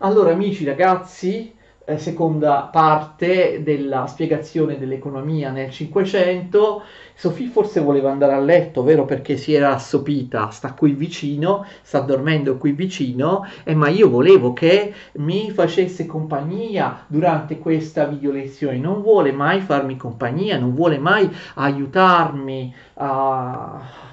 Allora amici, ragazzi, seconda parte della spiegazione dell'economia nel Cinquecento. Sofì forse voleva andare a letto, vero? Perché si era assopita, sta qui vicino, sta dormendo qui vicino, ma io volevo che mi facesse compagnia durante questa video lezione. Non vuole mai farmi compagnia, non vuole mai aiutarmi a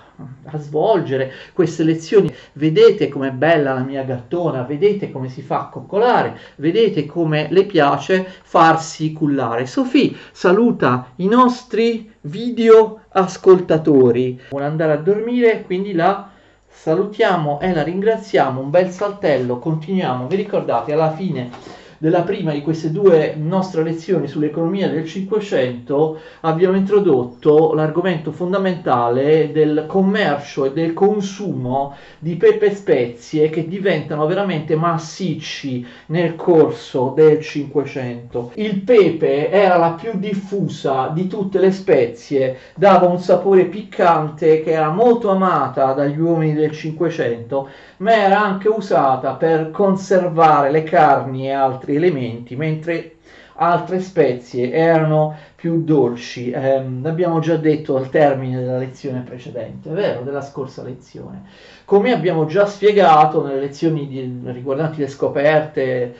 svolgere queste lezioni. Vedete com'è bella la mia gattona, vedete come si fa a coccolare, vedete come le piace farsi cullare. Sofì saluta i nostri video ascoltatori, vuole andare a dormire, quindi la salutiamo e la ringraziamo. Un bel saltello, continuiamo. Vi ricordate, alla fine della prima di queste due nostre lezioni sull'economia del Cinquecento abbiamo introdotto l'argomento fondamentale del commercio e del consumo di pepe e spezie, che diventano veramente massicci nel corso del Cinquecento. Il pepe era la più diffusa di tutte le spezie, dava un sapore piccante che era molto amata dagli uomini del Cinquecento, ma era anche usata per conservare le carni e altre elementi, mentre altre spezie erano più dolci. L'abbiamo già detto al termine della lezione precedente, vero? Della scorsa lezione. Come abbiamo già spiegato nelle lezioni riguardanti le scoperte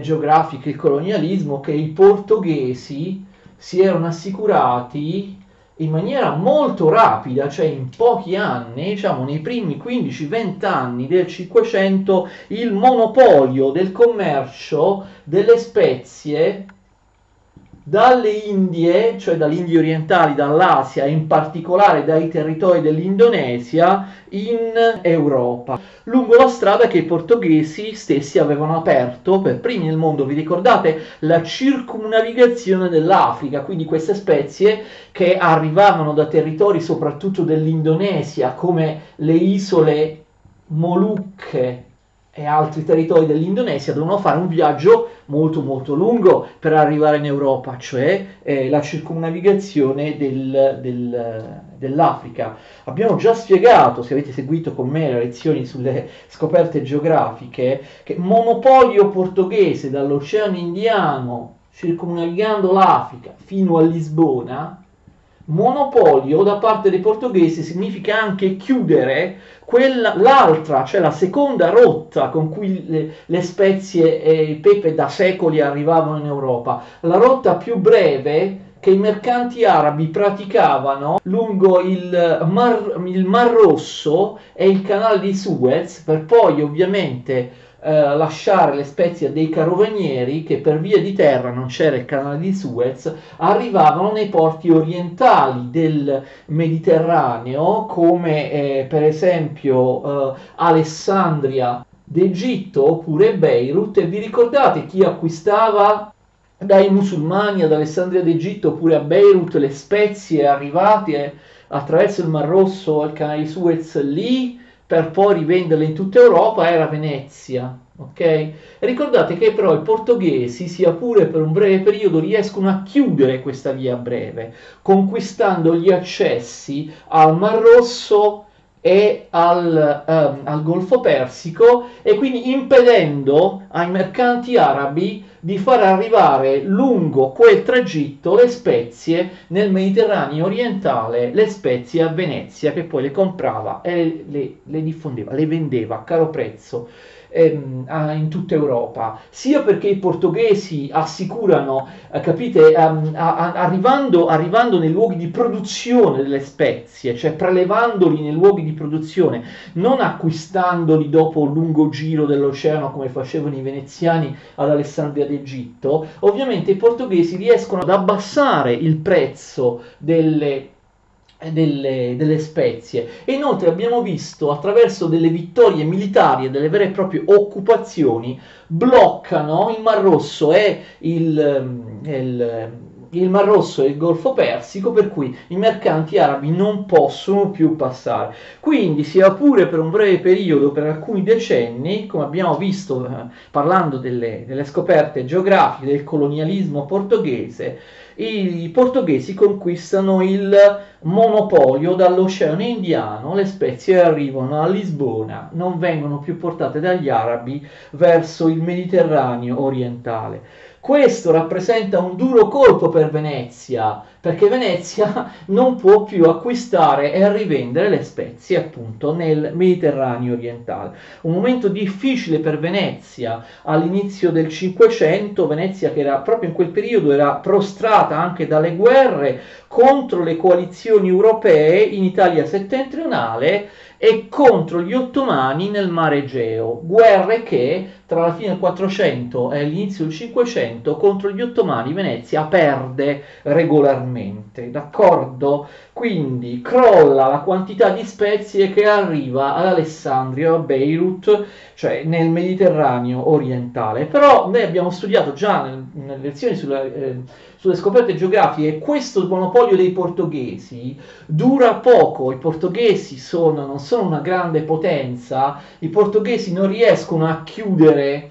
geografiche e il colonialismo, che i portoghesi si erano assicurati in maniera molto rapida, cioè in pochi anni, diciamo nei primi 15-20 anni del Cinquecento, il monopolio del commercio delle spezie dalle Indie, cioè dalle Indie orientali, dall'Asia e in particolare dai territori dell'Indonesia in Europa, lungo la strada che i portoghesi stessi avevano aperto per primi nel mondo. Vi ricordate la circumnavigazione dell'Africa? Quindi queste spezie che arrivavano da territori soprattutto dell'Indonesia, come le isole Molucche e altri territori dell'Indonesia, dovevano fare un viaggio molto molto lungo per arrivare in Europa, cioè la circumnavigazione dell'Africa. Abbiamo già spiegato, se avete seguito con me le lezioni sulle scoperte geografiche, che monopolio portoghese dall'Oceano Indiano, circumnavigando l'Africa fino a Lisbona. Monopolio da parte dei portoghesi significa anche chiudere l'altra, cioè la seconda rotta con cui le spezie e il pepe da secoli arrivavano in Europa, la rotta più breve che i mercanti arabi praticavano lungo il Mar Rosso e il canale di Suez, per poi ovviamente lasciare le spezie dei carovanieri, che per via di terra, non c'era il canale di Suez, arrivavano nei porti orientali del Mediterraneo, come per esempio Alessandria d'Egitto oppure Beirut. E vi ricordate chi acquistava dai musulmani ad Alessandria d'Egitto oppure a Beirut le spezie arrivate attraverso il Mar Rosso e il canale di Suez lì, per poi rivenderle in tutta Europa? Era Venezia, ok? E ricordate che però i portoghesi, sia pure per un breve periodo, riescono a chiudere questa via breve, conquistando gli accessi al Mar Rosso e al Golfo Persico, e quindi impedendo ai mercanti arabi di far arrivare lungo quel tragitto le spezie nel Mediterraneo orientale, le spezie a Venezia, che poi le comprava e le diffondeva, le vendeva a caro prezzo in tutta Europa. Sia perché i portoghesi assicurano, capite, arrivando nei luoghi di produzione delle spezie, cioè prelevandoli nei luoghi di produzione, non acquistandoli dopo un lungo giro dell'oceano come facevano i veneziani ad Alessandria d'Egitto. Ovviamente i portoghesi riescono ad abbassare il prezzo delle spezie, e inoltre abbiamo visto, attraverso delle vittorie militari e delle vere e proprie occupazioni, bloccano il Mar Rosso e il Mar Rosso e il Golfo Persico, per cui i mercanti arabi non possono più passare. Quindi, sia pure per un breve periodo, per alcuni decenni, come abbiamo visto parlando delle scoperte geografiche del colonialismo portoghese, i portoghesi conquistano il monopolio dall'Oceano Indiano, le spezie arrivano a Lisbona, non vengono più portate dagli arabi verso il Mediterraneo orientale. Questo rappresenta un duro colpo per Venezia, perché Venezia non può più acquistare e rivendere le spezie appunto nel Mediterraneo orientale. Un momento difficile per Venezia all'inizio del Cinquecento, Venezia che era proprio in quel periodo era prostrata anche dalle guerre contro le coalizioni europee in Italia settentrionale e contro gli ottomani nel Mar Egeo, guerre che tra la fine del 400 e l'inizio del 500 contro gli ottomani Venezia perde regolarmente, d'accordo? Quindi crolla la quantità di spezie che arriva ad Alessandria, a Beirut, cioè nel Mediterraneo orientale. Però noi abbiamo studiato già nelle lezioni sulle scoperte geografiche, questo monopolio dei portoghesi dura poco, i portoghesi non sono una grande potenza, i portoghesi non riescono a chiudere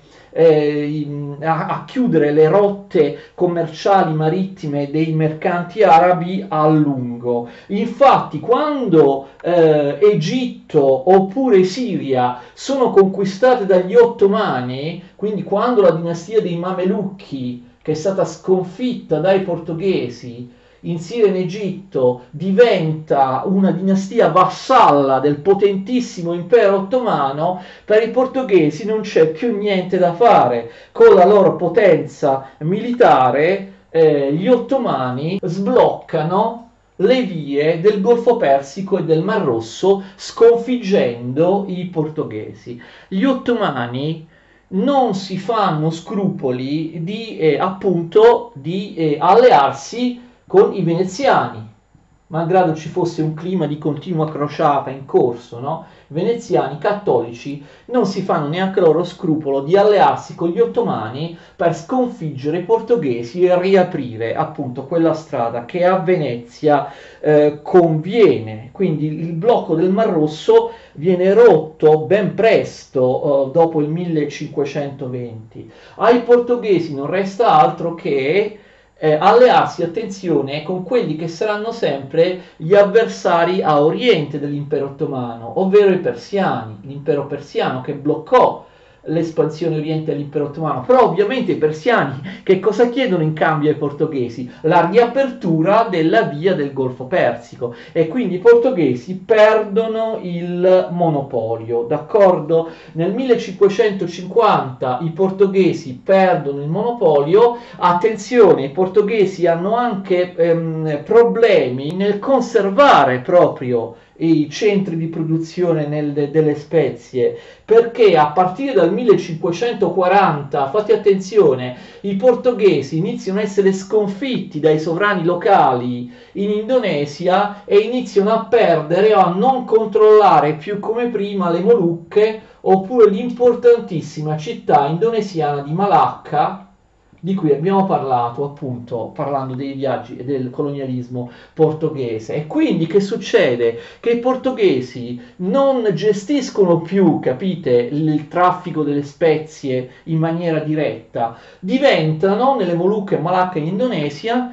le rotte commerciali marittime dei mercanti arabi a lungo. Infatti quando Egitto oppure Siria sono conquistate dagli ottomani, quindi quando la dinastia dei Mamelucchi, che è stata sconfitta dai portoghesi in Siria e in Egitto, diventa una dinastia vassalla del potentissimo impero ottomano, per i portoghesi non c'è più niente da fare. Con la loro potenza militare gli ottomani sbloccano le vie del Golfo Persico e del Mar Rosso, sconfiggendo i portoghesi. Gli ottomani non si fanno scrupoli di allearsi con i veneziani, malgrado ci fosse un clima di continua crociata in corso, no? I veneziani cattolici non si fanno neanche loro scrupolo di allearsi con gli ottomani per sconfiggere i portoghesi e riaprire appunto quella strada che a Venezia conviene. Quindi il blocco del Mar Rosso viene rotto ben presto, dopo il 1520. Ai portoghesi non resta altro che allearsi, attenzione, con quelli che saranno sempre gli avversari a oriente dell'impero ottomano, ovvero i persiani, l'impero persiano che bloccò l'espansione oriente dell'impero ottomano. Però ovviamente i persiani che cosa chiedono in cambio ai portoghesi? La riapertura della via del Golfo Persico, e quindi i portoghesi perdono il monopolio, d'accordo? Nel 1550 i portoghesi perdono il monopolio. Attenzione, i portoghesi hanno anche problemi nel conservare proprio i centri di produzione delle spezie, perché a partire dal 1540, fate attenzione, i portoghesi iniziano a essere sconfitti dai sovrani locali in Indonesia e iniziano a perdere o a non controllare più come prima le Molucche oppure l'importantissima città indonesiana di Malacca, di cui abbiamo parlato appunto parlando dei viaggi e del colonialismo portoghese. E quindi che succede? Che i portoghesi non gestiscono più, capite, il traffico delle spezie in maniera diretta, diventano, nelle Molucche e Malacca in Indonesia,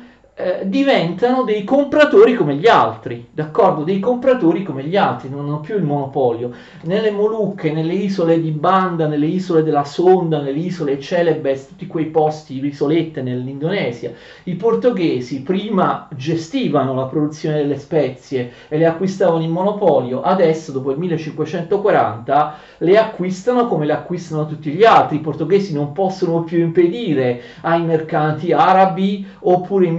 diventano dei compratori come gli altri, d'accordo? Dei compratori come gli altri, non hanno più il monopolio. Nelle Molucche, nelle isole di Banda, nelle isole della Sonda, nelle isole Celebes, tutti quei posti, isolette nell'Indonesia, i portoghesi prima gestivano la produzione delle spezie e le acquistavano in monopolio, adesso dopo il 1540 le acquistano come le acquistano tutti gli altri. I portoghesi non possono più impedire ai mercanti arabi oppure in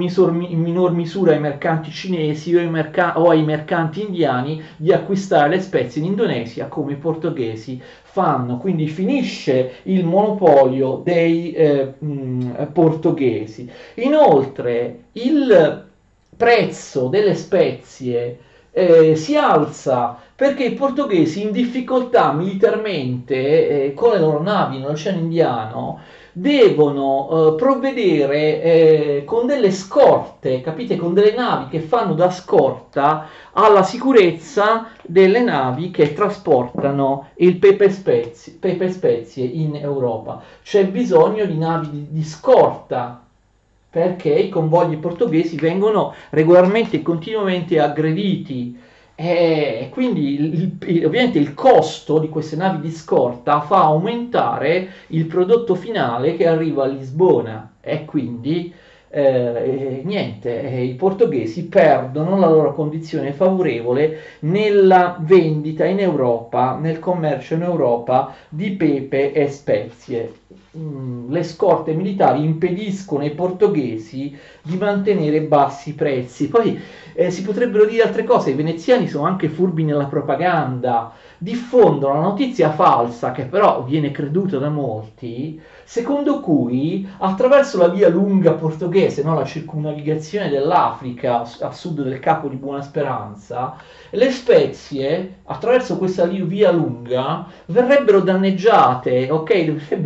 minor misura ai mercanti cinesi o ai mercanti indiani di acquistare le spezie in Indonesia come i portoghesi fanno. Quindi finisce il monopolio dei portoghesi. Inoltre il prezzo delle spezie si alza perché i portoghesi in difficoltà militarmente con le loro navi nell'Oceano Indiano devono provvedere con delle scorte, capite, con delle navi che fanno da scorta alla sicurezza delle navi che trasportano il pepe spezie in Europa. C'è bisogno di navi di scorta perché i convogli portoghesi vengono regolarmente e continuamente aggrediti, e quindi ovviamente il costo di queste navi di scorta fa aumentare il prodotto finale che arriva a Lisbona, e quindi niente, i portoghesi perdono la loro condizione favorevole nella vendita in Europa, nel commercio in Europa di pepe e spezie. Le scorte militari impediscono ai portoghesi di mantenere bassi prezzi. Poi si potrebbero dire altre cose. I veneziani sono anche furbi nella propaganda, diffondono una notizia falsa, che però viene creduta da molti, secondo cui attraverso la via lunga portoghese, no, la circumnavigazione dell'Africa a sud del Capo di Buona Speranza, le spezie attraverso questa via lunga verrebbero danneggiate, ok?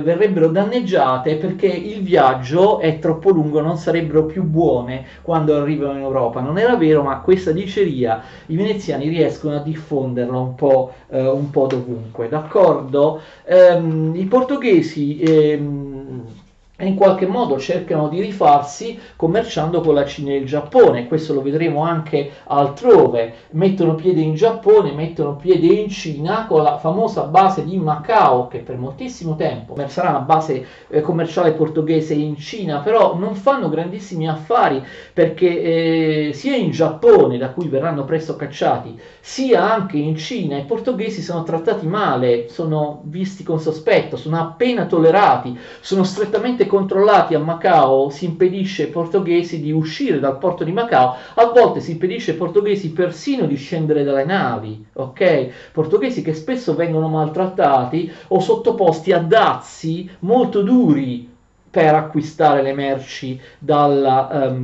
Verrebbero danneggiate perché il viaggio è troppo lungo, non sarebbero più buone quando arrivano in Europa. Non era vero, ma questa diceria i veneziani riescono a diffonderla un po' dovunque, d'accordo? I portoghesi in qualche modo cercano di rifarsi commerciando con la Cina e il Giappone, questo lo vedremo anche altrove. Mettono piede in Giappone, mettono piede in Cina con la famosa base di Macao, che per moltissimo tempo sarà una base commerciale portoghese in Cina, però non fanno grandissimi affari perché sia in Giappone, da cui verranno presto cacciati, sia anche in Cina i portoghesi sono trattati male, sono visti con sospetto, sono appena tollerati, sono strettamente controllati. A Macao si impedisce ai portoghesi di uscire dal porto di Macao, a volte si impedisce ai portoghesi persino di scendere dalle navi, ok? Portoghesi che spesso vengono maltrattati o sottoposti a dazi molto duri per acquistare le merci dalla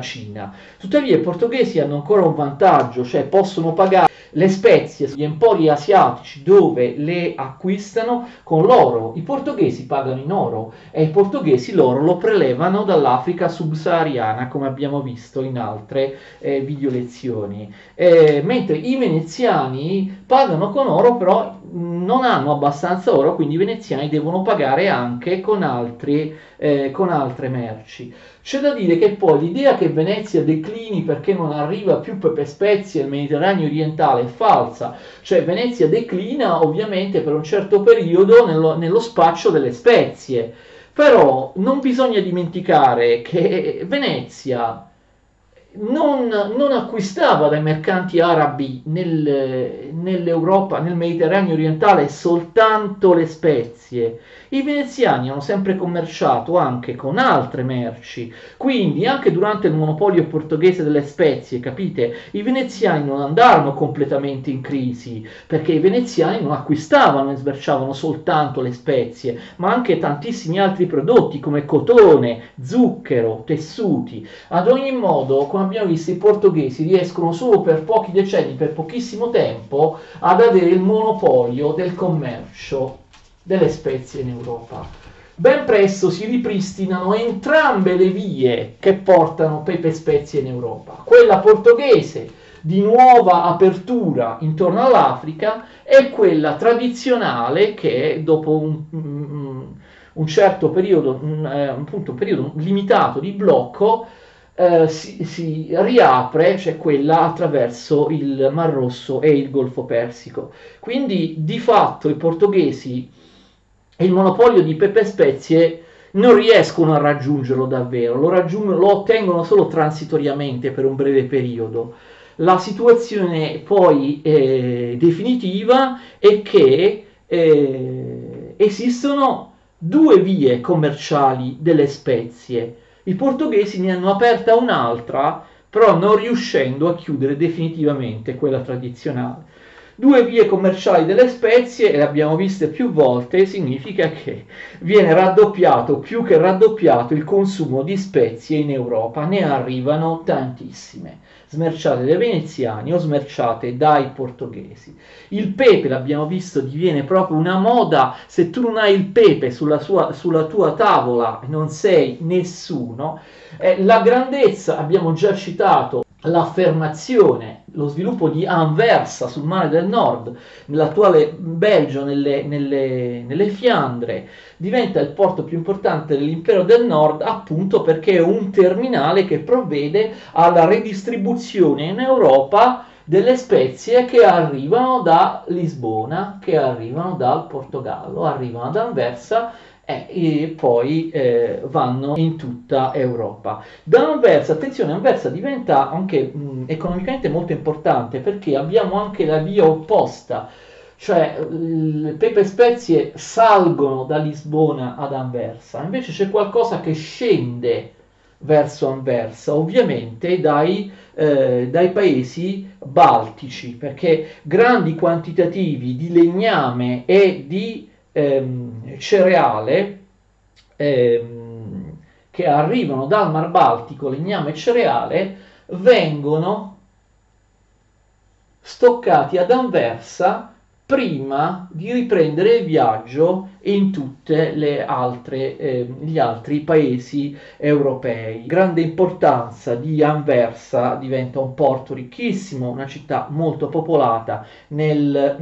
Cina. Tuttavia i portoghesi hanno ancora un vantaggio, cioè possono pagare le spezie, gli empori asiatici dove le acquistano, con l'oro. I portoghesi pagano in oro e i portoghesi l'oro lo prelevano dall'Africa subsahariana, come abbiamo visto in altre video lezioni, mentre i veneziani pagano con oro, però non hanno abbastanza oro, quindi i veneziani devono pagare anche con altre merci. C'è da dire che poi l'idea che Venezia declini perché non arriva più pepe spezie al Mediterraneo orientale è falsa, cioè Venezia declina ovviamente per un certo periodo nello spaccio delle spezie, però non bisogna dimenticare che Venezia non acquistava dai mercanti arabi nell'Europa, nel Mediterraneo orientale, soltanto le spezie. I veneziani hanno sempre commerciato anche con altre merci, quindi anche durante il monopolio portoghese delle spezie, capite? I veneziani non andarono completamente in crisi, perché i veneziani non acquistavano e smerciavano soltanto le spezie, ma anche tantissimi altri prodotti come cotone, zucchero, tessuti. Ad ogni modo, come abbiamo visto, i portoghesi riescono solo per pochi decenni, per pochissimo tempo, ad avere il monopolio del commercio delle spezie in Europa. Ben presto si ripristinano entrambe le vie che portano pepe e spezie in Europa, quella portoghese di nuova apertura intorno all'Africa e quella tradizionale che dopo un certo periodo, appunto un periodo limitato di blocco, si riapre, cioè quella attraverso il Mar Rosso e il Golfo Persico. Quindi di fatto i portoghesi e il monopolio di pepe e spezie non riescono a raggiungerlo davvero, lo ottengono solo transitoriamente per un breve periodo. La situazione poi definitiva è che esistono due vie commerciali delle spezie. I portoghesi ne hanno aperta un'altra, però non riuscendo a chiudere definitivamente quella tradizionale. Due vie commerciali delle spezie, e le abbiamo viste più volte, significa che viene raddoppiato, più che raddoppiato, il consumo di spezie in Europa. Ne arrivano tantissime, smerciate dai veneziani o smerciate dai portoghesi. Il pepe, l'abbiamo visto, diviene proprio una moda. Se tu non hai il pepe sulla tua tavola non sei nessuno. La grandezza, abbiamo già citato l'affermazione, lo sviluppo di Anversa sul mare del nord, nell'attuale Belgio, nelle Fiandre, diventa il porto più importante dell'impero del nord, appunto perché è un terminale che provvede alla redistribuzione in Europa delle spezie che arrivano da Lisbona, che arrivano dal Portogallo, arrivano ad Anversa e poi vanno in tutta Europa. Da Anversa, attenzione, Anversa diventa anche economicamente molto importante, perché abbiamo anche la via opposta, cioè le pepe spezie salgono da Lisbona ad Anversa, invece c'è qualcosa che scende verso Anversa, ovviamente dai paesi baltici, perché grandi quantitativi di legname e di cereale che arrivano dal Mar Baltico, legname e cereale, vengono stoccati ad Anversa prima di riprendere il viaggio in tutte le altre gli altri paesi europei. Grande importanza di Anversa, diventa un porto ricchissimo, una città molto popolata nel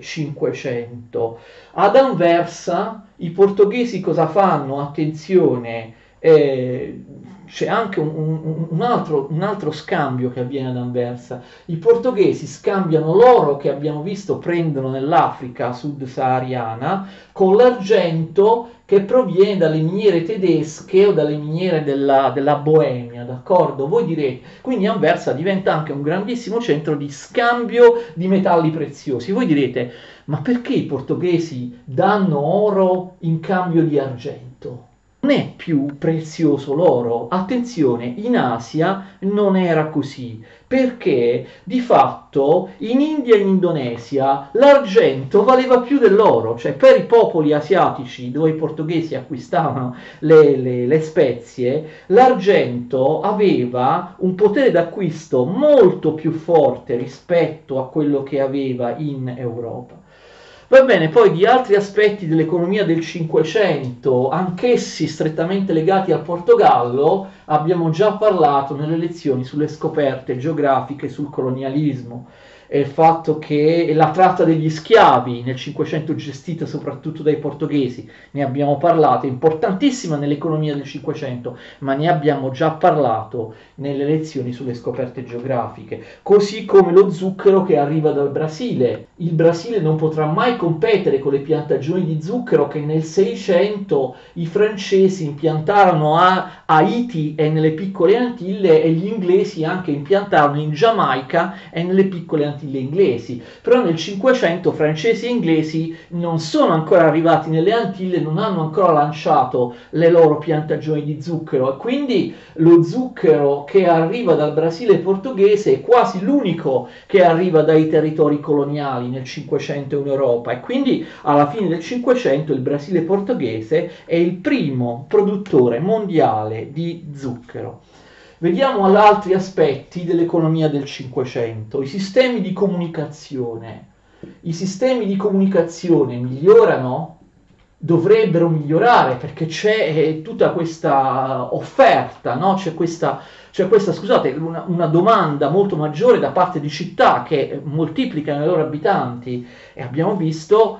500. Ad Anversa i portoghesi cosa fanno? Attenzione, c'è anche un altro scambio che avviene ad Anversa. I portoghesi scambiano l'oro, che abbiamo visto prendono nell'Africa sud-sahariana, con l'argento che proviene dalle miniere tedesche o dalle miniere della Boemia, d'accordo? Voi direte, quindi Anversa diventa anche un grandissimo centro di scambio di metalli preziosi. Voi direte, ma perché i portoghesi danno oro in cambio di argento? Non è più prezioso l'oro, attenzione, in Asia non era così, perché di fatto in India e in Indonesia l'argento valeva più dell'oro, cioè per i popoli asiatici dove i portoghesi acquistavano le spezie, l'argento aveva un potere d'acquisto molto più forte rispetto a quello che aveva in Europa. Va bene, poi di altri aspetti dell'economia del Cinquecento, anch'essi strettamente legati al Portogallo, abbiamo già parlato nelle lezioni sulle scoperte geografiche, sul colonialismo, e il fatto che la tratta degli schiavi nel Cinquecento gestita soprattutto dai portoghesi, ne abbiamo parlato, è importantissima nell'economia del Cinquecento, ma ne abbiamo già parlato nelle lezioni sulle scoperte geografiche, così come lo zucchero che arriva dal Brasile. Il Brasile non potrà mai competere con le piantagioni di zucchero che nel 600 i francesi impiantarono a Haiti e nelle piccole Antille, e gli inglesi anche impiantarono in Giamaica e nelle piccole Antille inglesi. Però nel 500 francesi e inglesi non sono ancora arrivati nelle Antille, non hanno ancora lanciato le loro piantagioni di zucchero, e quindi lo zucchero che arriva dal Brasile portoghese è quasi l'unico che arriva dai territori coloniali nel 500 in Europa, e quindi alla fine del 500 il Brasile portoghese è il primo produttore mondiale di zucchero. Vediamo altri aspetti dell'economia del Cinquecento. I sistemi di comunicazione. I sistemi di comunicazione migliorano? Dovrebbero migliorare, perché c'è tutta questa offerta, no? C'è una domanda molto maggiore da parte di città che moltiplicano i loro abitanti, e abbiamo visto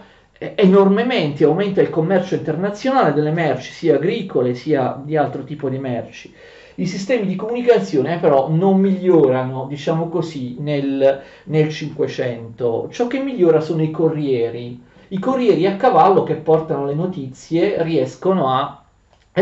enormemente aumenta il commercio internazionale delle merci, sia agricole sia di altro tipo di merci. I sistemi di comunicazione però non migliorano, diciamo così, nel Cinquecento. Ciò che migliora sono i corrieri. I corrieri a cavallo che portano le notizie riescono a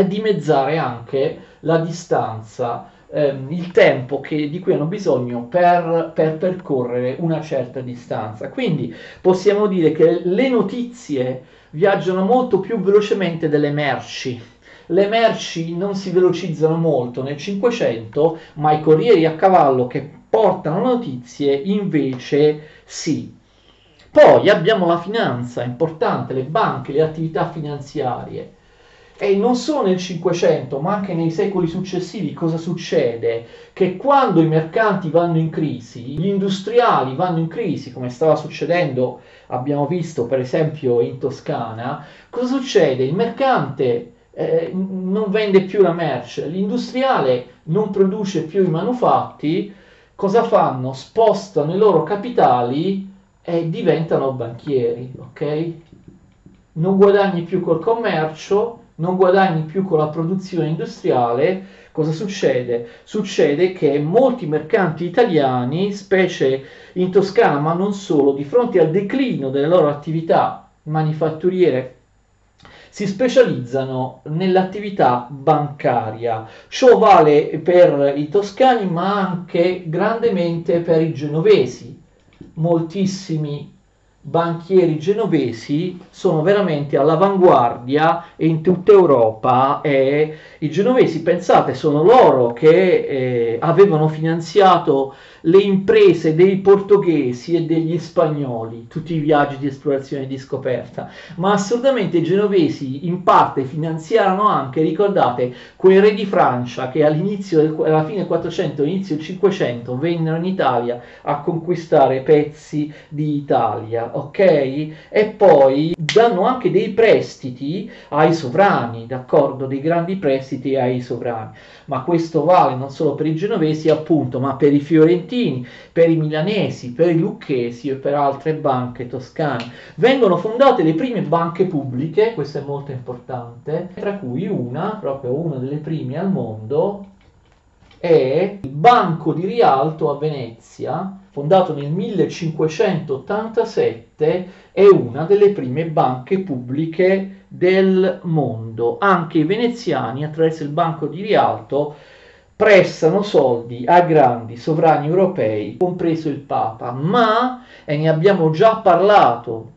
dimezzare anche la distanza, il tempo di cui hanno bisogno per percorrere una certa distanza. Quindi possiamo dire che le notizie viaggiano molto più velocemente delle merci. Le merci non si velocizzano molto nel Cinquecento, ma i corrieri a cavallo che portano notizie invece sì. Poi abbiamo la finanza, importante, le banche, le attività finanziarie. E non solo nel Cinquecento, ma anche nei secoli successivi, cosa succede? Che quando i mercanti vanno in crisi, gli industriali vanno in crisi, come stava succedendo, abbiamo visto per esempio in Toscana, cosa succede? Il mercante non vende più la merce, l'industriale non produce più i manufatti, cosa fanno? Spostano i loro capitali e diventano banchieri, ok? Non guadagni più col commercio, non guadagni più con la produzione industriale. Cosa succede? Succede che molti mercanti italiani, specie in Toscana, ma non solo, di fronte al declino delle loro attività manifatturiere, si specializzano nell'attività bancaria. Ciò vale per i toscani, ma anche grandemente per i genovesi. Moltissimi banchieri genovesi sono veramente all'avanguardia in tutta Europa, e i genovesi, pensate, sono loro che avevano finanziato le imprese dei portoghesi e degli spagnoli, tutti i viaggi di esplorazione e di scoperta. Ma assolutamente i genovesi in parte finanziarono anche, ricordate, quei re di Francia che alla fine del 400, inizio del 500 vennero in Italia a conquistare pezzi di Italia, ok? E poi danno anche dei prestiti ai sovrani, d'accordo? Dei grandi prestiti ai sovrani. Ma questo vale non solo per i genovesi, appunto, ma per i fiorentini, per i milanesi, per i lucchesi e per altre banche toscane. Vengono fondate le prime banche pubbliche, questo è molto importante, tra cui proprio una delle prime al mondo, è il Banco di Rialto a Venezia, fondato nel 1587, è una delle prime banche pubbliche del mondo. Anche i veneziani, attraverso il Banco di Rialto, prestano soldi a grandi sovrani europei, compreso il Papa, ma, e ne abbiamo già parlato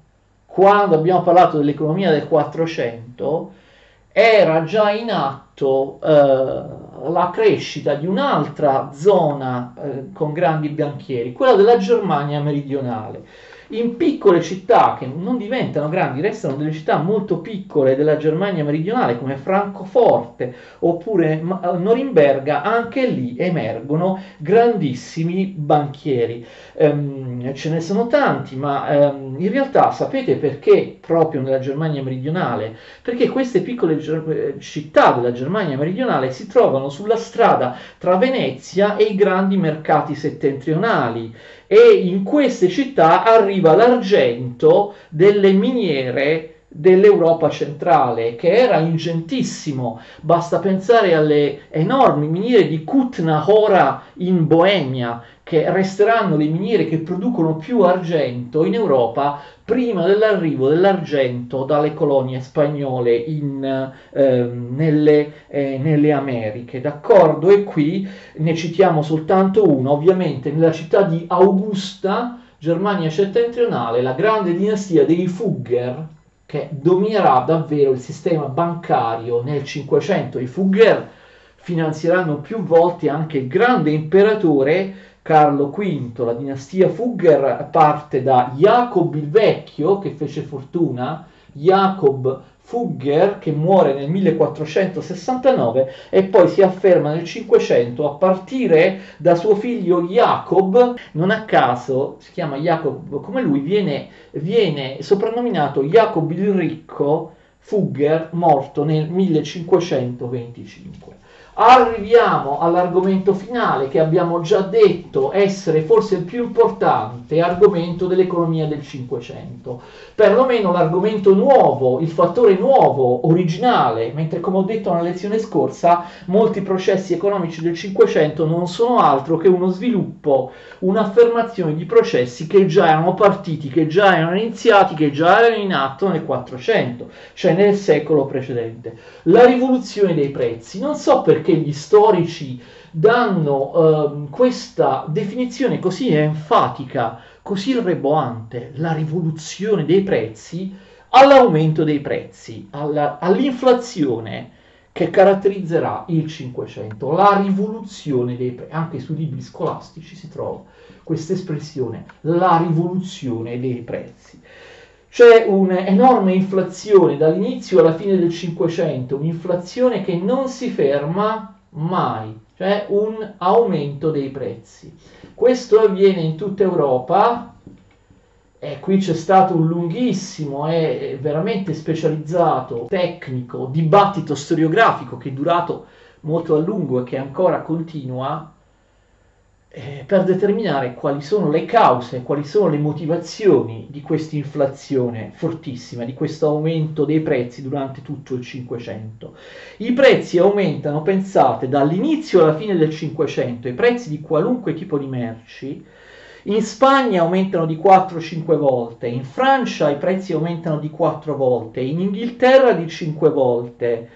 quando abbiamo parlato dell'economia del 400, era già in atto la crescita di un'altra zona con grandi banchieri, quella della Germania meridionale. In piccole città che non diventano grandi, restano delle città molto piccole della Germania meridionale come Francoforte oppure Norimberga, anche lì emergono grandissimi banchieri. Ce ne sono tanti, ma in realtà sapete perché proprio nella Germania meridionale? Perché queste piccole città della Germania meridionale si trovano sulla strada tra Venezia e i grandi mercati settentrionali, e in queste città arriva l'argento delle miniere dell'Europa centrale, che era ingentissimo. Basta pensare alle enormi miniere di Kutna Hora in Boemia, che resteranno le miniere che producono più argento in Europa prima dell'arrivo dell'argento dalle colonie spagnole nelle Americhe, d'accordo? E qui ne citiamo soltanto una, ovviamente nella città di Augusta, Germania settentrionale, la grande dinastia dei Fugger, che dominerà davvero il sistema bancario nel 500. I Fugger finanzieranno più volte anche il grande imperatore Carlo V. La dinastia Fugger parte da Jacob il Vecchio, che fece fortuna, Jacob Fugger, che muore nel 1469, e poi si afferma nel 500 a partire da suo figlio Jacob. Non a caso si chiama Jacob come lui, viene soprannominato Jacob il Ricco. Fugger, morto nel 1525. Arriviamo all'argomento finale, che abbiamo già detto essere forse il più importante argomento dell'economia del Cinquecento, perlomeno l'argomento nuovo, il fattore nuovo, originale, mentre, come ho detto nella lezione scorsa, molti processi economici del Cinquecento non sono altro che uno sviluppo, un'affermazione di processi che già erano partiti, che già erano iniziati, che già erano in atto nel 400, cioè nel secolo precedente. La rivoluzione dei prezzi. Non so perché gli storici danno questa definizione così enfatica, così reboante, la rivoluzione dei prezzi, all'aumento dei prezzi, all'inflazione che caratterizzerà il Cinquecento, la rivoluzione dei prezzi. Anche sui libri scolastici si trova questa espressione, la rivoluzione dei prezzi. C'è un'enorme inflazione dall'inizio alla fine del Cinquecento, un'inflazione che non si ferma mai, cioè un aumento dei prezzi. Questo avviene in tutta Europa E qui c'è stato un lunghissimo e veramente specializzato, tecnico, dibattito storiografico che è durato molto a lungo e che ancora continua, per determinare quali sono le cause, quali sono le motivazioni di questa inflazione fortissima, di questo aumento dei prezzi durante tutto il Cinquecento. I prezzi aumentano, pensate, dall'inizio alla fine del Cinquecento, i prezzi di qualunque tipo di merci. In Spagna aumentano di 4-5 volte, in Francia i prezzi aumentano di 4 volte, in Inghilterra di 5 volte,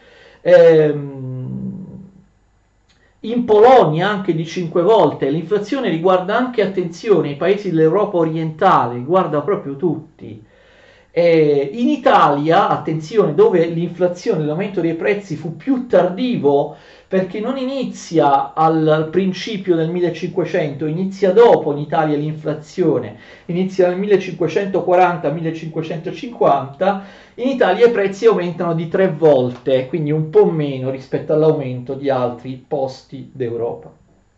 in Polonia anche di 5 volte. L'inflazione riguarda anche, attenzione, i paesi dell'Europa orientale, riguarda proprio tutti. In Italia, attenzione, dove l'inflazione, l'aumento dei prezzi fu più tardivo, perché non inizia al principio del 1500, inizia dopo in Italia l'inflazione, inizia dal 1540-1550, in Italia i prezzi aumentano di 3 volte, quindi un po' meno rispetto all'aumento di altri posti d'Europa.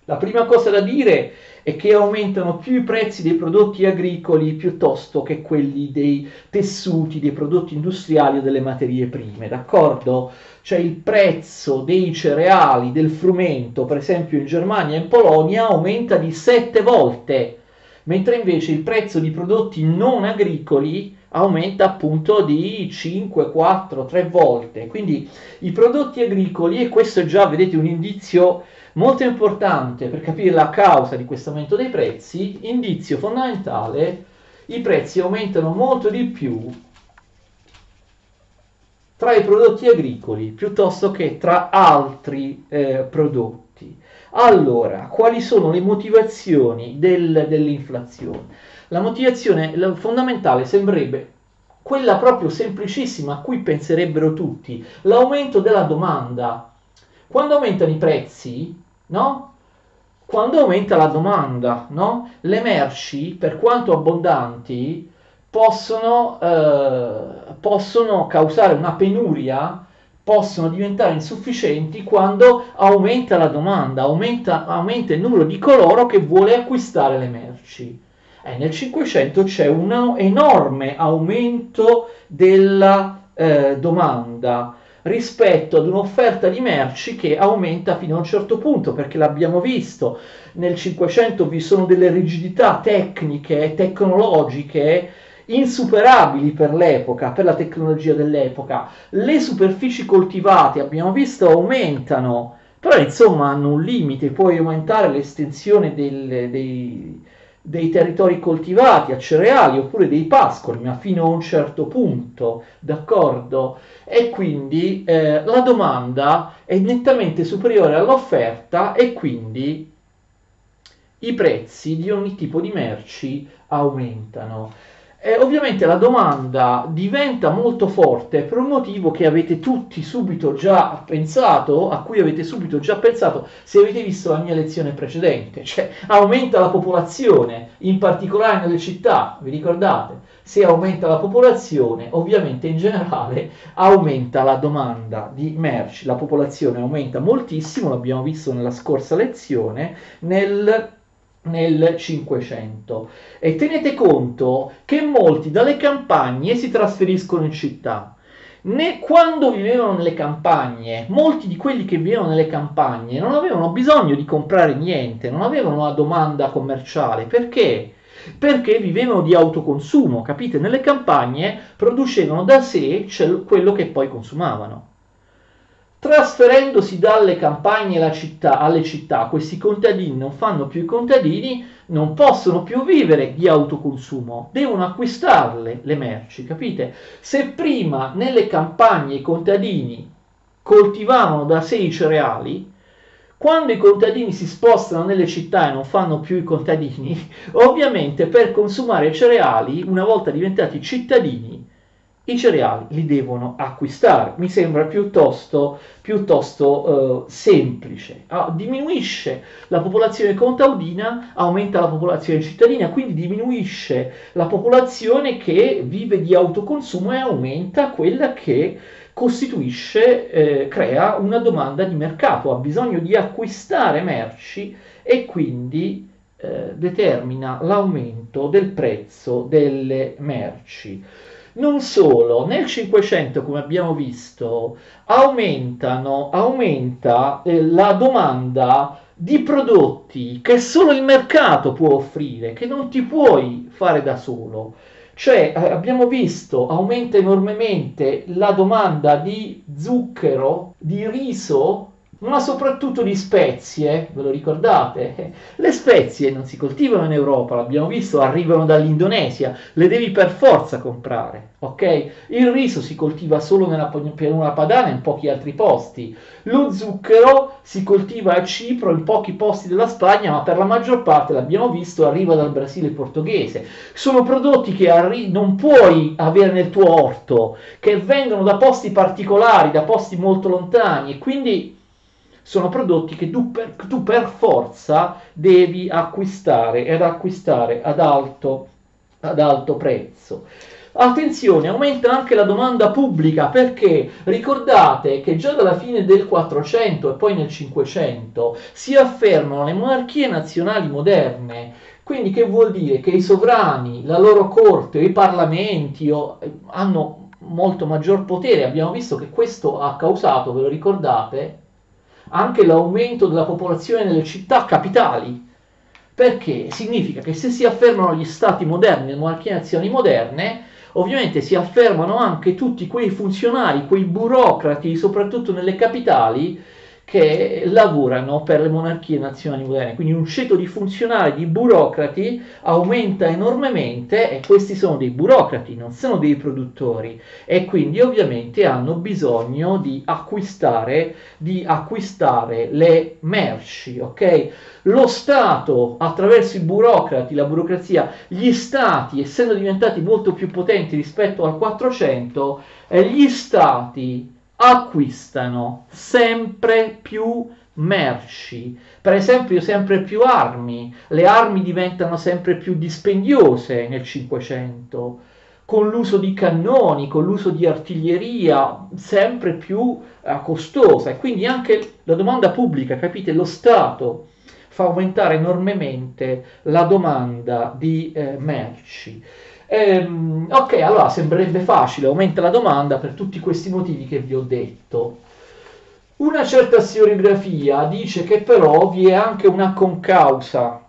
La prima cosa da dire è che aumentano più i prezzi dei prodotti agricoli piuttosto che quelli dei tessuti, dei prodotti industriali o delle materie prime, d'accordo? Cioè il prezzo dei cereali, del frumento, per esempio in Germania e in Polonia, aumenta di 7 volte, mentre invece il prezzo di prodotti non agricoli aumenta appunto di 5, 4, 3 volte. Quindi i prodotti agricoli, e questo è già, vedete, un indizio molto importante per capire la causa di questo aumento dei prezzi, indizio fondamentale, i prezzi aumentano molto di più tra i prodotti agricoli piuttosto che tra altri prodotti. Allora, quali sono le motivazioni dell'inflazione? La motivazione fondamentale sembrerebbe quella proprio semplicissima a cui penserebbero tutti, l'aumento della domanda. Quando aumentano i prezzi, no? Quando aumenta la domanda, no? Le merci, per quanto abbondanti, possono causare una penuria, possono diventare insufficienti quando aumenta la domanda, aumenta il numero di coloro che vuole acquistare le merci. Nel Cinquecento c'è un enorme aumento della domanda rispetto ad un'offerta di merci che aumenta fino a un certo punto, perché l'abbiamo visto, nel Cinquecento vi sono delle rigidità tecniche, tecnologiche, insuperabili per l'epoca, per la tecnologia dell'epoca. Le superfici coltivate, abbiamo visto, aumentano, però insomma hanno un limite, puoi aumentare l'estensione dei territori coltivati a cereali oppure dei pascoli, ma fino a un certo punto, d'accordo? E quindi la domanda è nettamente superiore all'offerta e quindi i prezzi di ogni tipo di merci aumentano. Ovviamente la domanda diventa molto forte per un motivo che avete tutti subito già pensato, a cui avete subito già pensato se avete visto la mia lezione precedente, cioè aumenta la popolazione, in particolare nelle città, vi ricordate? Se aumenta la popolazione, ovviamente in generale aumenta la domanda di merci, la popolazione aumenta moltissimo, l'abbiamo visto nella scorsa lezione, nel Cinquecento. E tenete conto che molti dalle campagne si trasferiscono in città. Né quando vivevano nelle campagne, molti di quelli che vivevano nelle campagne non avevano bisogno di comprare niente, non avevano una domanda commerciale. Perché? Perché vivevano di autoconsumo, capite? Nelle campagne producevano da sé quello che poi consumavano. Trasferendosi dalle campagne alle città, questi contadini non fanno più i contadini, non possono più vivere di autoconsumo, devono acquistarle le merci, capite? Se prima nelle campagne i contadini coltivavano da sé i cereali, quando i contadini si spostano nelle città e non fanno più i contadini, ovviamente per consumare i cereali, una volta diventati cittadini, i cereali li devono acquistare. Mi sembra piuttosto semplice. Diminuisce la popolazione contadina, aumenta la popolazione cittadina, quindi diminuisce la popolazione che vive di autoconsumo e aumenta quella che costituisce, crea una domanda di mercato, ha bisogno di acquistare merci e quindi determina l'aumento del prezzo delle merci. Non solo, nel 500, come abbiamo visto, aumenta la domanda di prodotti che solo il mercato può offrire, che non ti puoi fare da solo. Cioè, abbiamo visto, aumenta enormemente la domanda di zucchero, di riso, ma soprattutto di spezie, ve lo ricordate? Le spezie non si coltivano in Europa, l'abbiamo visto, arrivano dall'Indonesia, le devi per forza comprare, ok? Il riso si coltiva solo nella pianura padana e in pochi altri posti, lo zucchero si coltiva a Cipro, in pochi posti della Spagna, ma per la maggior parte, l'abbiamo visto, arriva dal Brasile portoghese. Sono prodotti che non puoi avere nel tuo orto, che vengono da posti particolari, da posti molto lontani, e quindi sono prodotti che tu per forza devi acquistare ed acquistare ad alto prezzo. Attenzione, aumenta anche la domanda pubblica, perché ricordate che già dalla fine del 400 e poi nel 500 si affermano le monarchie nazionali moderne. Quindi che vuol dire? Che i sovrani, la loro corte, i parlamenti hanno molto maggior potere. Abbiamo visto che questo ha causato, ve lo ricordate, anche l'aumento della popolazione nelle città capitali, perché significa che se si affermano gli stati moderni, le monarchie nazionali moderne, ovviamente si affermano anche tutti quei funzionari, quei burocrati, soprattutto nelle capitali, che lavorano per le monarchie nazionali moderne. Quindi un ceto di funzionari, di burocrati, aumenta enormemente, e questi sono dei burocrati, non sono dei produttori, e quindi ovviamente hanno bisogno di acquistare le merci, ok? Lo Stato, attraverso i burocrati, la burocrazia, gli Stati, essendo diventati molto più potenti rispetto al 400, gli Stati acquistano sempre più merci, per esempio sempre più armi, le armi diventano sempre più dispendiose nel 500, con l'uso di cannoni, con l'uso di artiglieria sempre più costosa, e quindi anche la domanda pubblica, capite, lo Stato fa aumentare enormemente la domanda di merci. Ok, allora sembrerebbe facile, aumenta la domanda per tutti questi motivi che vi ho detto. Una certa storiografia dice che però vi è anche una concausa,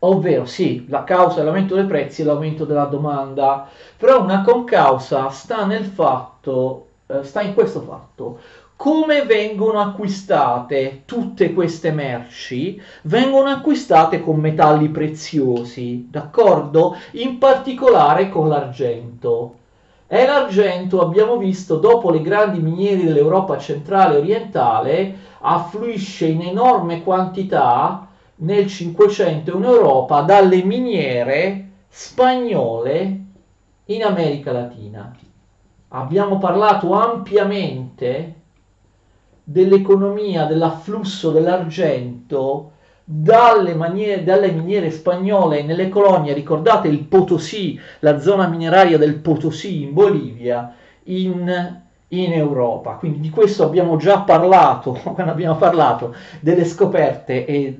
ovvero sì, la causa dell'aumento dei prezzi è l'aumento della domanda, però una concausa sta in questo fatto. Come vengono acquistate tutte queste merci? Vengono acquistate con metalli preziosi, d'accordo? In particolare con l'argento. E l'argento, abbiamo visto, dopo le grandi miniere dell'Europa centrale e orientale, affluisce in enorme quantità nel 500 in Europa dalle miniere spagnole in America Latina. Abbiamo parlato ampiamente dell'economia, dell'afflusso dell'argento dalle miniere spagnole nelle colonie, ricordate il Potosì, la zona mineraria del Potosì in Bolivia, in Europa. Quindi di questo abbiamo già parlato, quando abbiamo parlato delle scoperte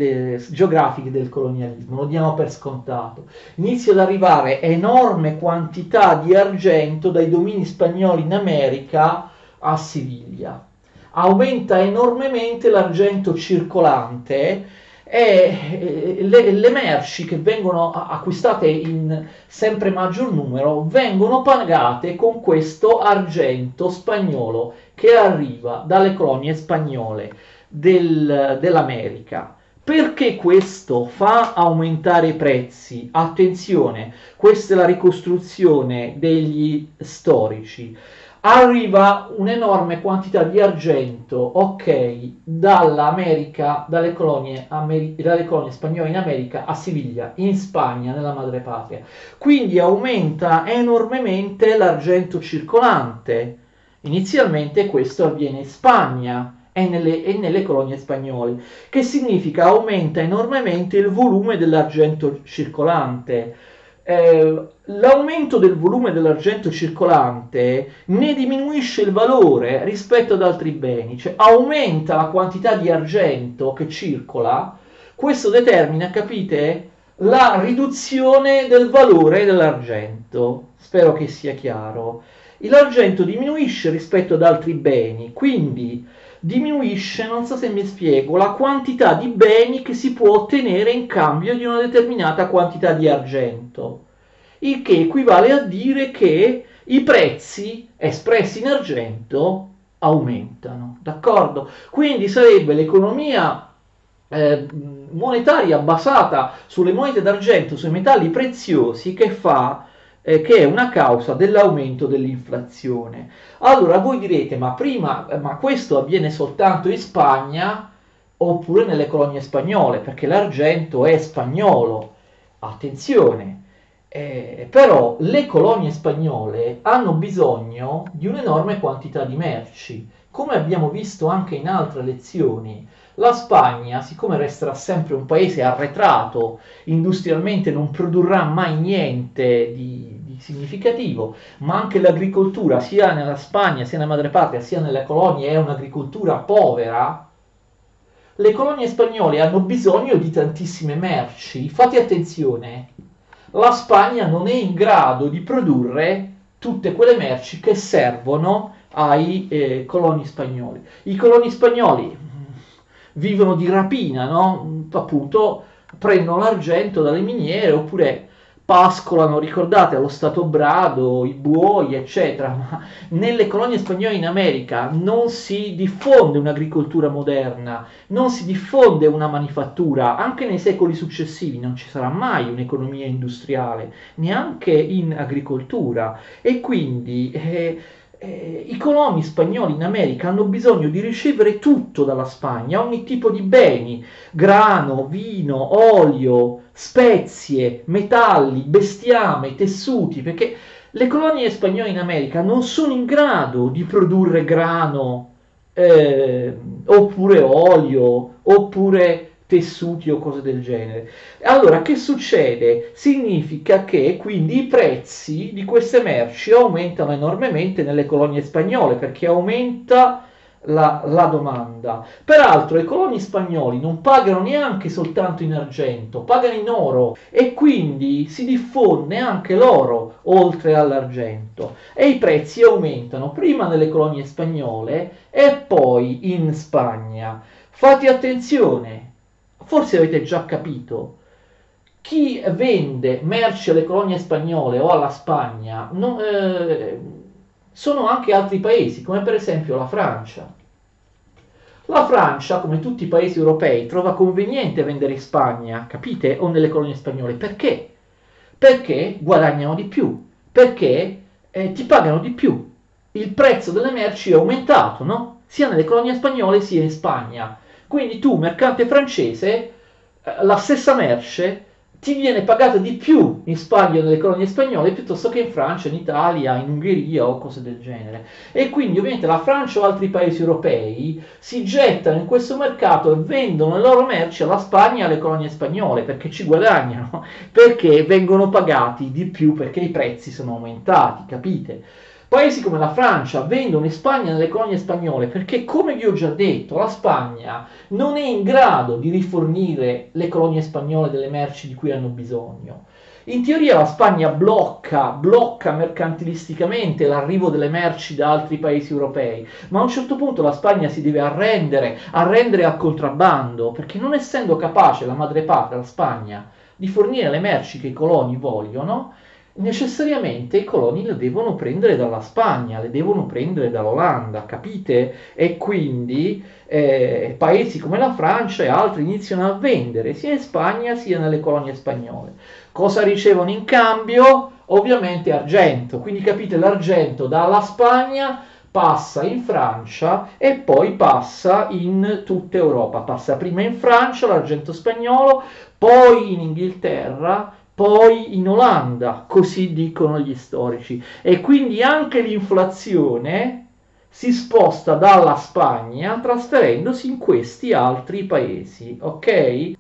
geografiche del colonialismo, lo diamo per scontato. Inizia ad arrivare enorme quantità di argento dai domini spagnoli in America a Siviglia. Aumenta enormemente l'argento circolante e le merci che vengono acquistate in sempre maggior numero vengono pagate con questo argento spagnolo che arriva dalle colonie spagnole dell'America. Perché questo fa aumentare i prezzi? Attenzione, questa è la ricostruzione degli storici. Arriva un'enorme quantità di argento, ok, dall'America, dalle colonie spagnole in America a Siviglia, in Spagna, nella madrepatria. Quindi aumenta enormemente l'argento circolante. Inizialmente questo avviene in Spagna e nelle colonie spagnole, che significa aumenta enormemente il volume dell'argento circolante. L'aumento del volume dell'argento circolante ne diminuisce il valore rispetto ad altri beni, cioè aumenta la quantità di argento che circola, Questo determina, capite, la riduzione del valore dell'argento. Spero che sia chiaro. L'argento diminuisce rispetto ad altri beni, quindi diminuisce, non so se mi spiego, la quantità di beni che si può ottenere in cambio di una determinata quantità di argento, il che equivale a dire che i prezzi espressi in argento aumentano, d'accordo? Quindi sarebbe l'economia monetaria basata sulle monete d'argento, sui metalli preziosi, che fa che è una causa dell'aumento dell'inflazione. Allora voi direte, ma questo avviene soltanto in Spagna oppure nelle colonie spagnole, perché l'argento è spagnolo. Attenzione, però le colonie spagnole hanno bisogno di un'enorme quantità di merci. Come abbiamo visto anche in altre lezioni, la Spagna, siccome resterà sempre un paese arretrato, industrialmente non produrrà mai niente di significativo, ma anche l'agricoltura, sia nella Spagna, sia nella madrepatria, sia nelle colonie, è un'agricoltura povera. Le colonie spagnole hanno bisogno di tantissime merci. Fate attenzione, la Spagna non è in grado di produrre tutte quelle merci che servono ai coloni spagnoli. I coloni spagnoli vivono di rapina, no? Appunto, prendono l'argento dalle miniere oppure pascolano, ricordate, allo stato brado, i buoi, eccetera. Ma nelle colonie spagnole in America non si diffonde un'agricoltura moderna, non si diffonde una manifattura, anche nei secoli successivi non ci sarà mai un'economia industriale, neanche in agricoltura. E quindi i coloni spagnoli in America hanno bisogno di ricevere tutto dalla Spagna, ogni tipo di beni, grano, vino, olio, spezie, metalli, bestiame, tessuti, perché le colonie spagnole in America non sono in grado di produrre grano, oppure olio, oppure tessuti o cose del genere. Allora, che succede? Significa che quindi i prezzi di queste merci aumentano enormemente nelle colonie spagnole, perché aumenta la domanda. Peraltro i coloni spagnoli non pagano neanche soltanto in argento, pagano in oro, e quindi si diffonde anche l'oro oltre all'argento, e i prezzi aumentano prima nelle colonie spagnole e poi in Spagna. Fate attenzione, forse avete già capito, chi vende merci alle colonie spagnole o alla Spagna sono anche altri paesi, come per esempio la Francia. La Francia, come tutti i paesi europei, trova conveniente vendere in Spagna, capite, o nelle colonie spagnole. Perché? Perché guadagnano di più, perché ti pagano di più. Il prezzo delle merci è aumentato, no? Sia nelle colonie spagnole sia in Spagna. Quindi tu, mercante francese, la stessa merce ti viene pagata di più in Spagna o nelle colonie spagnole piuttosto che in Francia, in Italia, in Ungheria o cose del genere. E quindi ovviamente la Francia o altri paesi europei si gettano in questo mercato e vendono le loro merci alla Spagna e alle colonie spagnole perché ci guadagnano, perché vengono pagati di più, perché i prezzi sono aumentati, capite? Paesi come la Francia vendono in Spagna nelle colonie spagnole perché, come vi ho già detto, la Spagna non è in grado di rifornire le colonie spagnole delle merci di cui hanno bisogno. In teoria la Spagna blocca mercantilisticamente l'arrivo delle merci da altri paesi europei, ma a un certo punto la Spagna si deve arrendere al contrabbando, perché non essendo capace la madrepatria, la Spagna, di fornire le merci che i coloni vogliono, necessariamente i coloni le devono prendere dalla Spagna, le devono prendere dall'Olanda, capite? E quindi paesi come la Francia e altri iniziano a vendere sia in Spagna sia nelle colonie spagnole. Cosa ricevono in cambio? Ovviamente argento, quindi capite, l'argento dalla Spagna passa in Francia e poi passa in tutta Europa, passa prima in Francia l'argento spagnolo, poi in Inghilterra, poi in Olanda, così dicono gli storici. E quindi anche l'inflazione si sposta dalla Spagna trasferendosi in questi altri paesi, ok?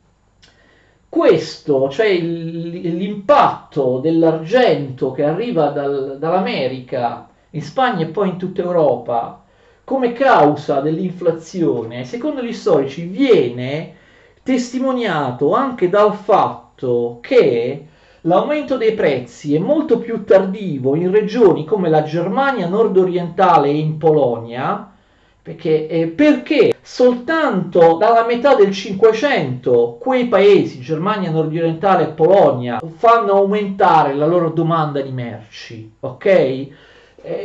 Questo, cioè l'impatto dell'argento che arriva dall'America in Spagna e poi in tutta Europa come causa dell'inflazione, secondo gli storici, viene testimoniato anche dal fatto che l'aumento dei prezzi è molto più tardivo in regioni come la Germania nordorientale e in Polonia, perché soltanto dalla metà del 500 quei paesi, Germania nordorientale e Polonia, fanno aumentare la loro domanda di merci, ok?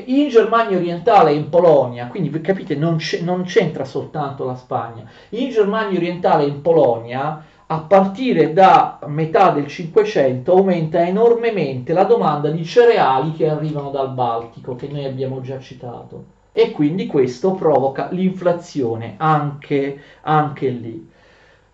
In Germania orientale e in Polonia, quindi capite, non c'entra soltanto la Spagna, in Germania orientale e in Polonia a partire da metà del 500 aumenta enormemente la domanda di cereali che arrivano dal Baltico, che noi abbiamo già citato, e quindi questo provoca l'inflazione anche lì.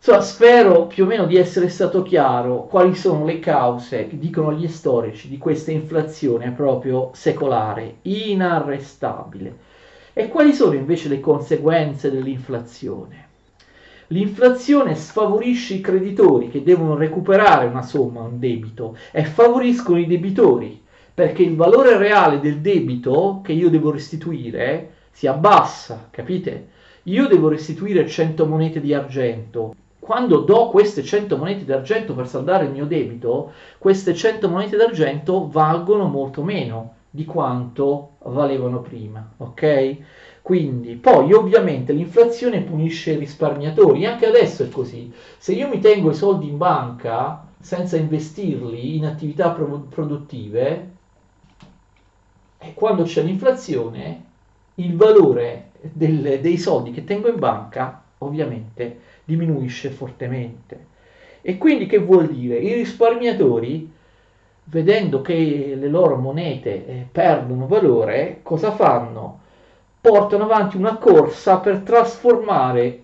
Insomma, spero più o meno di essere stato chiaro quali sono le cause, che dicono gli storici, di questa inflazione proprio secolare, inarrestabile, e quali sono invece le conseguenze dell'inflazione. L'inflazione sfavorisce i creditori che devono recuperare una somma, un debito, e favoriscono i debitori, perché il valore reale del debito che io devo restituire si abbassa, capite? Io devo restituire 100 monete di argento. Quando do queste 100 monete d'argento per saldare il mio debito, queste 100 monete d'argento valgono molto meno di quanto valevano prima, ok? Quindi, poi ovviamente l'inflazione punisce i risparmiatori, anche adesso è così. Se io mi tengo i soldi in banca senza investirli in attività produttive, quando c'è l'inflazione, il valore dei soldi che tengo in banca ovviamente diminuisce fortemente. E quindi che vuol dire? I risparmiatori, vedendo che le loro monete perdono valore, cosa fanno? Portano avanti una corsa per trasformare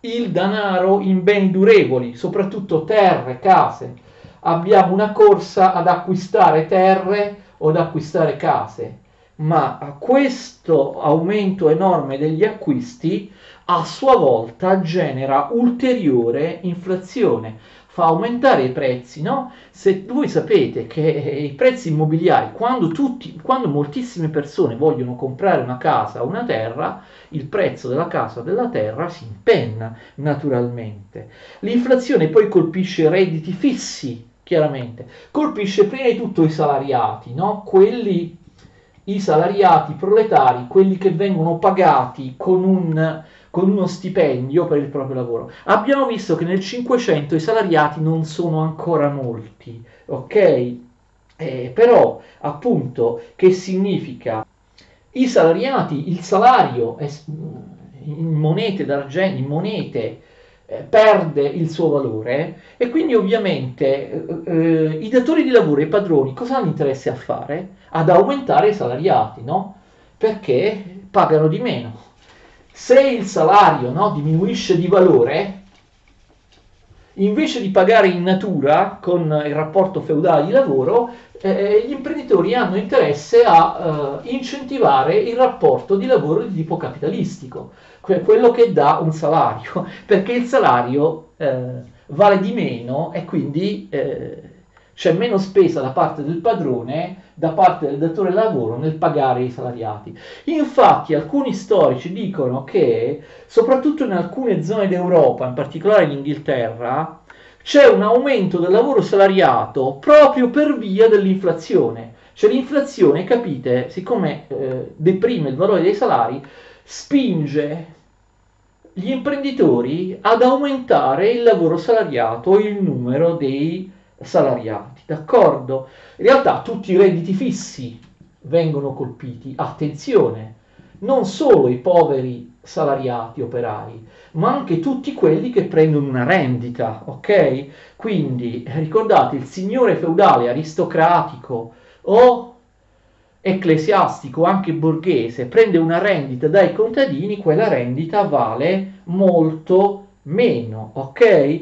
il denaro in beni durevoli, soprattutto terre, case. Abbiamo una corsa ad acquistare terre o ad acquistare case, ma questo aumento enorme degli acquisti a sua volta genera ulteriore inflazione, fa aumentare i prezzi, no? Se voi sapete che i prezzi immobiliari, quando moltissime persone vogliono comprare una casa o una terra, il prezzo della casa o della terra si impenna naturalmente. L'inflazione poi colpisce i redditi fissi, chiaramente, colpisce prima di tutto i salariati, no? I salariati proletari, quelli che vengono pagati con uno stipendio per il proprio lavoro. Abbiamo visto che nel 500 i salariati non sono ancora molti, ok? Però, appunto, che significa? I salariati, il salario in monete d'argento, in monete, perde il suo valore, e quindi ovviamente i datori di lavoro e i padroni cosa hanno interesse a fare? Ad aumentare i salariati, no? Perché pagano di meno. Se il salario, no, diminuisce di valore, invece di pagare in natura con il rapporto feudale di lavoro, gli imprenditori hanno interesse a incentivare il rapporto di lavoro di tipo capitalistico, quello che dà un salario, perché il salario vale di meno e quindi c'è meno spesa da parte del padrone, da parte del datore del lavoro nel pagare i salariati. Infatti alcuni storici dicono che soprattutto in alcune zone d'Europa, in particolare in Inghilterra, c'è un aumento del lavoro salariato proprio per via dell'inflazione. Cioè l'inflazione, capite, siccome deprime il valore dei salari, spinge gli imprenditori ad aumentare il lavoro salariato, il numero dei salariati, d'accordo? In realtà tutti i redditi fissi vengono colpiti, attenzione, non solo i poveri salariati operai, ma anche tutti quelli che prendono una rendita, ok? Quindi ricordate, il signore feudale aristocratico o ecclesiastico, anche borghese, prende una rendita dai contadini, quella rendita vale molto meno, ok?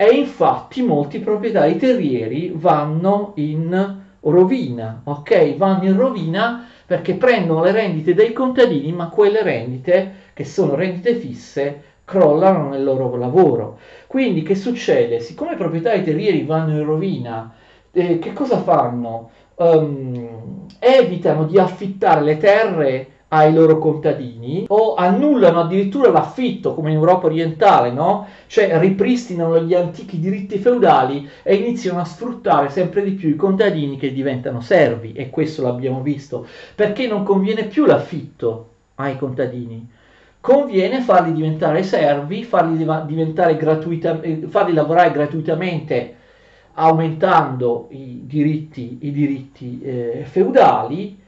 E infatti molti proprietari terrieri vanno in rovina, ok? Vanno in rovina perché prendono le rendite dai contadini, ma quelle rendite, che sono rendite fisse, crollano nel loro lavoro. Quindi che succede? Siccome i proprietari terrieri vanno in rovina, che cosa fanno? Evitano di affittare le terre ai loro contadini, o annullano addirittura l'affitto, come in Europa orientale, no? Cioè ripristinano gli antichi diritti feudali e iniziano a sfruttare sempre di più i contadini che diventano servi, e questo l'abbiamo visto, perché non conviene più l'affitto ai contadini. Conviene farli diventare servi, farli lavorare gratuitamente, aumentando i diritti feudali,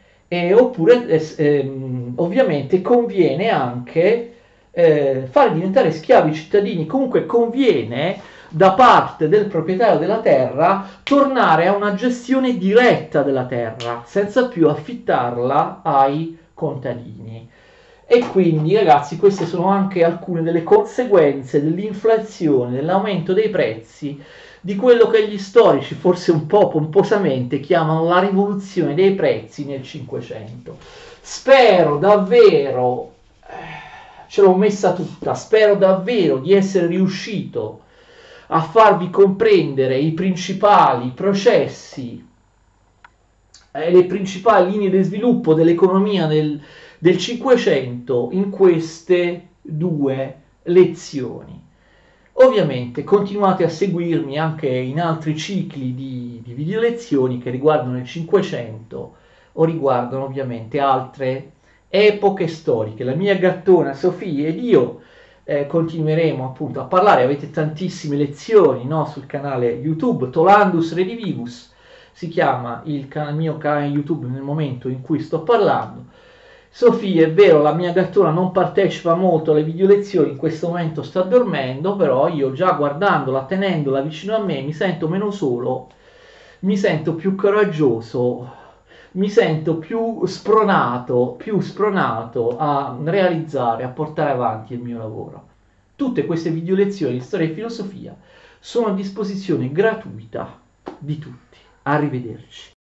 ovviamente conviene anche farli diventare schiavi cittadini. Comunque conviene da parte del proprietario della terra tornare a una gestione diretta della terra, senza più affittarla ai contadini. E quindi, ragazzi, queste sono anche alcune delle conseguenze dell'inflazione, dell'aumento dei prezzi, di quello che gli storici, forse un po' pomposamente, chiamano la rivoluzione dei prezzi nel Cinquecento. Spero davvero, ce l'ho messa tutta, spero davvero di essere riuscito a farvi comprendere i principali processi e le principali linee di sviluppo dell'economia del Cinquecento in queste due lezioni. Ovviamente continuate a seguirmi anche in altri cicli di video lezioni che riguardano il Cinquecento o riguardano ovviamente altre epoche storiche. La mia gattona Sofì ed io continueremo appunto a parlare. Avete tantissime lezioni, no? Sul canale YouTube Tolandus Redivivus si chiama il mio canale YouTube nel momento in cui sto parlando. Sofì, è vero, la mia gattona non partecipa molto alle video lezioni, in questo momento sta dormendo, però io già guardandola, tenendola vicino a me, mi sento meno solo, mi sento più coraggioso, mi sento più spronato a realizzare, a portare avanti il mio lavoro. Tutte queste video lezioni di storia e filosofia sono a disposizione gratuita di tutti. Arrivederci.